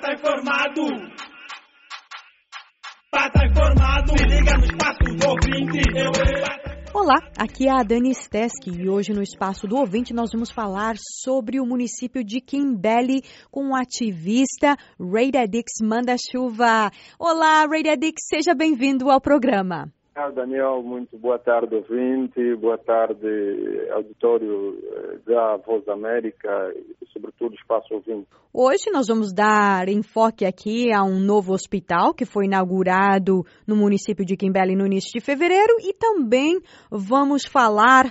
pata informado. Pata informado, me liga no espaço do ouvinte. Olá, aqui é a Dani Stesky e hoje no Espaço do Ouvinte nós vamos falar sobre o município de Quimbele com o ativista Rey Daddyx Manda Chuva. Olá, Rey Daddyx, seja bem-vindo ao programa. Olá, Daniel, muito boa tarde, ouvinte, boa tarde, auditório da Voz da América e, sobretudo, Espaço Ouvinte. Hoje nós vamos dar enfoque aqui a um novo hospital que foi inaugurado no município de Quimbele no início de fevereiro e também vamos falar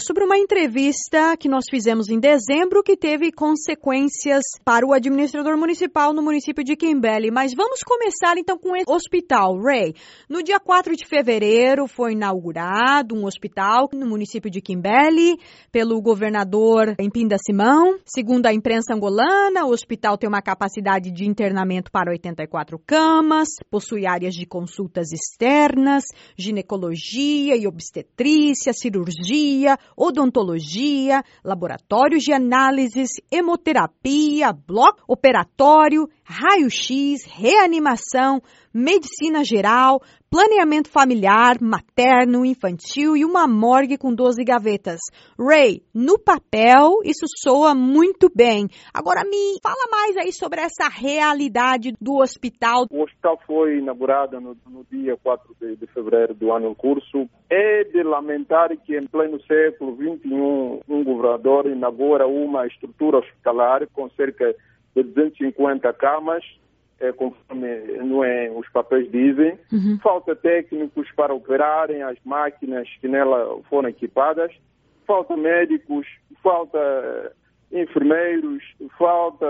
sobre uma entrevista que nós fizemos em dezembro que teve consequências para o administrador municipal no município de Quimbele. Mas vamos começar então com esse hospital, Rey. No dia 4 de fevereiro foi inaugurado um hospital no município de Quimbele pelo governador em Pinda Simão. Segundo a imprensa angolana, o hospital tem uma capacidade de internamento para 84 camas, possui áreas de consultas externas, ginecologia e obstetrícia, cirurgia, odontologia, laboratórios de análises, hemoterapia, bloco operatório, raio-x, reanimação, medicina geral, planeamento familiar, materno, infantil e uma morgue com 12 gavetas. Rey, no papel isso soa muito bem. Agora me fala mais aí sobre essa realidade do hospital. O hospital foi inaugurado no dia 4 de fevereiro do ano em curso. É de lamentar que em pleno século XXI um governador inaugura uma estrutura hospitalar com cerca de 250 camas, conforme não é, os papéis dizem. Uhum. Falta técnicos para operarem as máquinas que nela foram equipadas, falta médicos, falta enfermeiros, falta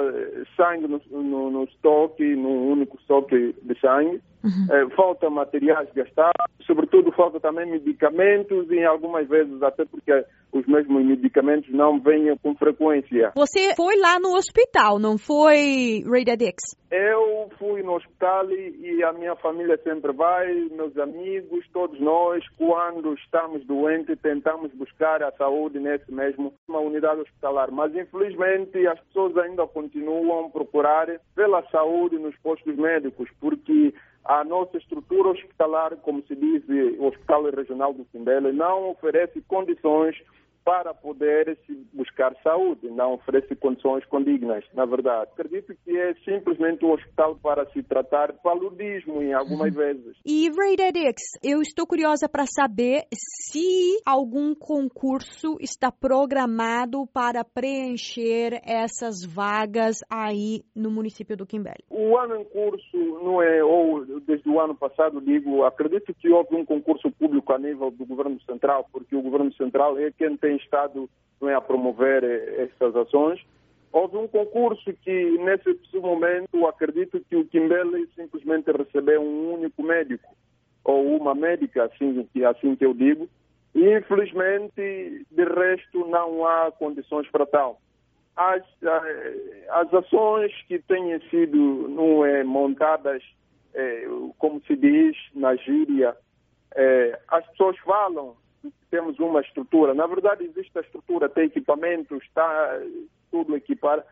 sangue no estoque, no único estoque de sangue, falta materiais gastados, sobretudo falta também medicamentos e algumas vezes até porque os mesmos medicamentos não vêm com frequência. Você foi lá no hospital, não foi, Rey Daddyx? Eu fui no hospital e a minha família sempre vai, meus amigos, todos nós, quando estamos doentes, tentamos buscar a saúde nesse mesmo, uma unidade hospitalar. Mas, infelizmente, as pessoas ainda continuam a procurar pela saúde nos postos médicos, porque a nossa estrutura hospitalar, como se diz, o Hospital Regional do Quimbele, não oferece condições para poder se buscar saúde, não oferece condições condignas, na verdade. Acredito que é simplesmente um hospital para se tratar paludismo em algumas vezes. E, Rey Daddyx, eu estou curiosa para saber se algum concurso está programado para preencher essas vagas aí no município do Quimbele. O ano em curso, não é, ou desde o ano passado, digo, acredito que houve um concurso público a nível do Governo Central, porque o Governo Central é quem tem estado a promover essas ações. Houve um concurso que, nesse momento, acredito que o Quimbele simplesmente recebeu um único médico, ou uma médica, assim que eu digo, e, infelizmente, de resto, não há condições para tal. As ações que têm sido montadas, como se diz na gíria, as pessoas falam, temos uma estrutura. Na verdade, existe a estrutura, tem equipamento, está tudo equipado,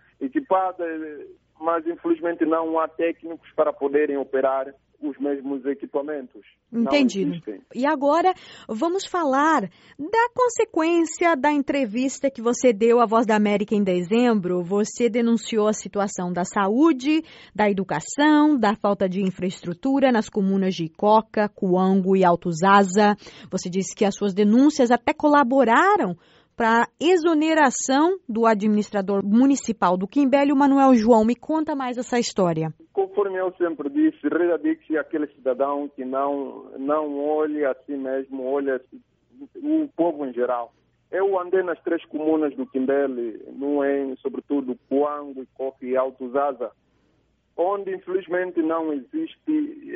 mas infelizmente não há técnicos para poderem operar os mesmos equipamentos. Entendido. E agora vamos falar da consequência da entrevista que você deu à Voz da América em dezembro. Você denunciou a situação da saúde, da educação, da falta de infraestrutura nas comunas de Coca, Cuango e Alto Zaza. Você disse que as suas denúncias até colaboraram para exoneração do administrador municipal do Quimbele, o Manuel João. Me conta mais essa história. Conforme eu sempre disse, Rey Daddyx é aquele cidadão que não olha a si mesmo, olha o povo em geral. Eu andei nas três comunas do Quimbele, sobretudo Cuango, Cofi e Alto Zaza, onde infelizmente não existe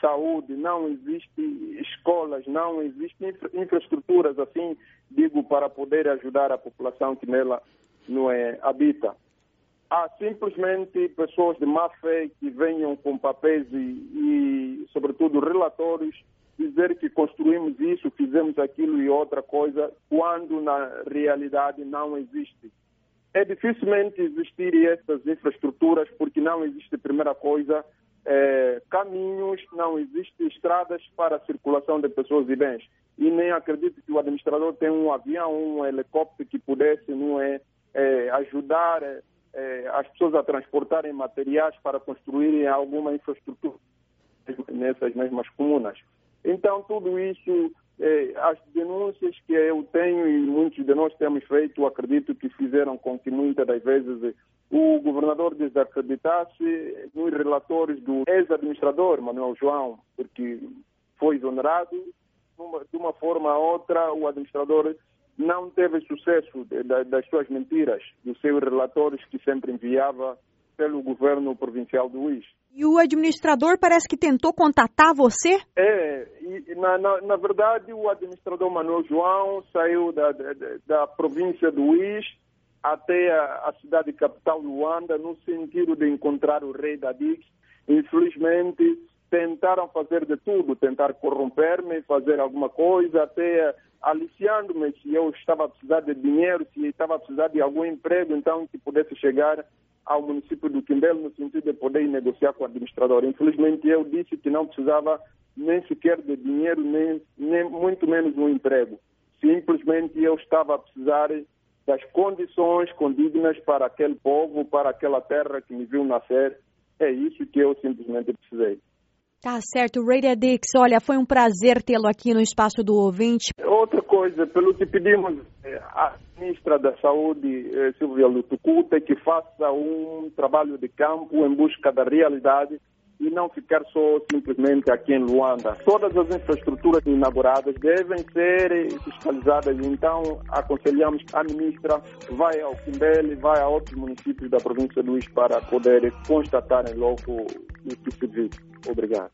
saúde, não existe escolas, não existe infraestruturas assim, digo, para poder ajudar a população que nela habita. Há simplesmente pessoas de má fé que venham com papéis e sobretudo relatórios, dizer que construímos isso, fizemos aquilo e outra coisa, quando na realidade não existe. é dificilmente existirem essas infraestruturas, porque não existe, primeira coisa, caminhos, não existem estradas para a circulação de pessoas e bens. E nem acredito que o administrador tenha um avião, um helicóptero que pudesse ajudar as pessoas a transportarem materiais para construírem alguma infraestrutura nessas mesmas comunas. Então, tudo isso, as denúncias que eu tenho e muitos de nós temos feito, acredito que fizeram com que muitas das vezes o governador desacreditasse nos relatórios do ex-administrador Manuel João, porque foi exonerado. De uma forma ou outra, o administrador não teve sucesso das suas mentiras, dos seus relatórios que sempre enviava pelo governo provincial do Uíge. E o administrador parece que tentou contatar você? Na verdade, o administrador Manuel João saiu da província do Uíge até a cidade capital Luanda, no sentido de encontrar o Rei Daddyx. Infelizmente, tentaram fazer de tudo, tentar corromper-me, fazer alguma coisa, até aliciando-me se eu estava a precisar de dinheiro, se eu estava a precisar de algum emprego, então que pudesse chegar ao município do Quimbele, no sentido de poder negociar com o administrador. Infelizmente, eu disse que não precisava nem sequer de dinheiro, nem muito menos um emprego. Simplesmente, eu estava a precisar das condições condignas para aquele povo, para aquela terra que me viu nascer. É isso que eu simplesmente precisei. Tá certo, Rey Daddyx, olha, foi um prazer tê-lo aqui no Espaço do Ouvinte. Outra coisa, pelo que pedimos à Ministra da Saúde, Silvia Lutucuta, que faça um trabalho de campo em busca da realidade e não ficar só simplesmente aqui em Luanda. Todas as infraestruturas inauguradas devem ser fiscalizadas, então aconselhamos a Ministra, vai ao Quimbele, vai a outros municípios da província do Uíge para poder constatar em loco o que se vive. Obrigado.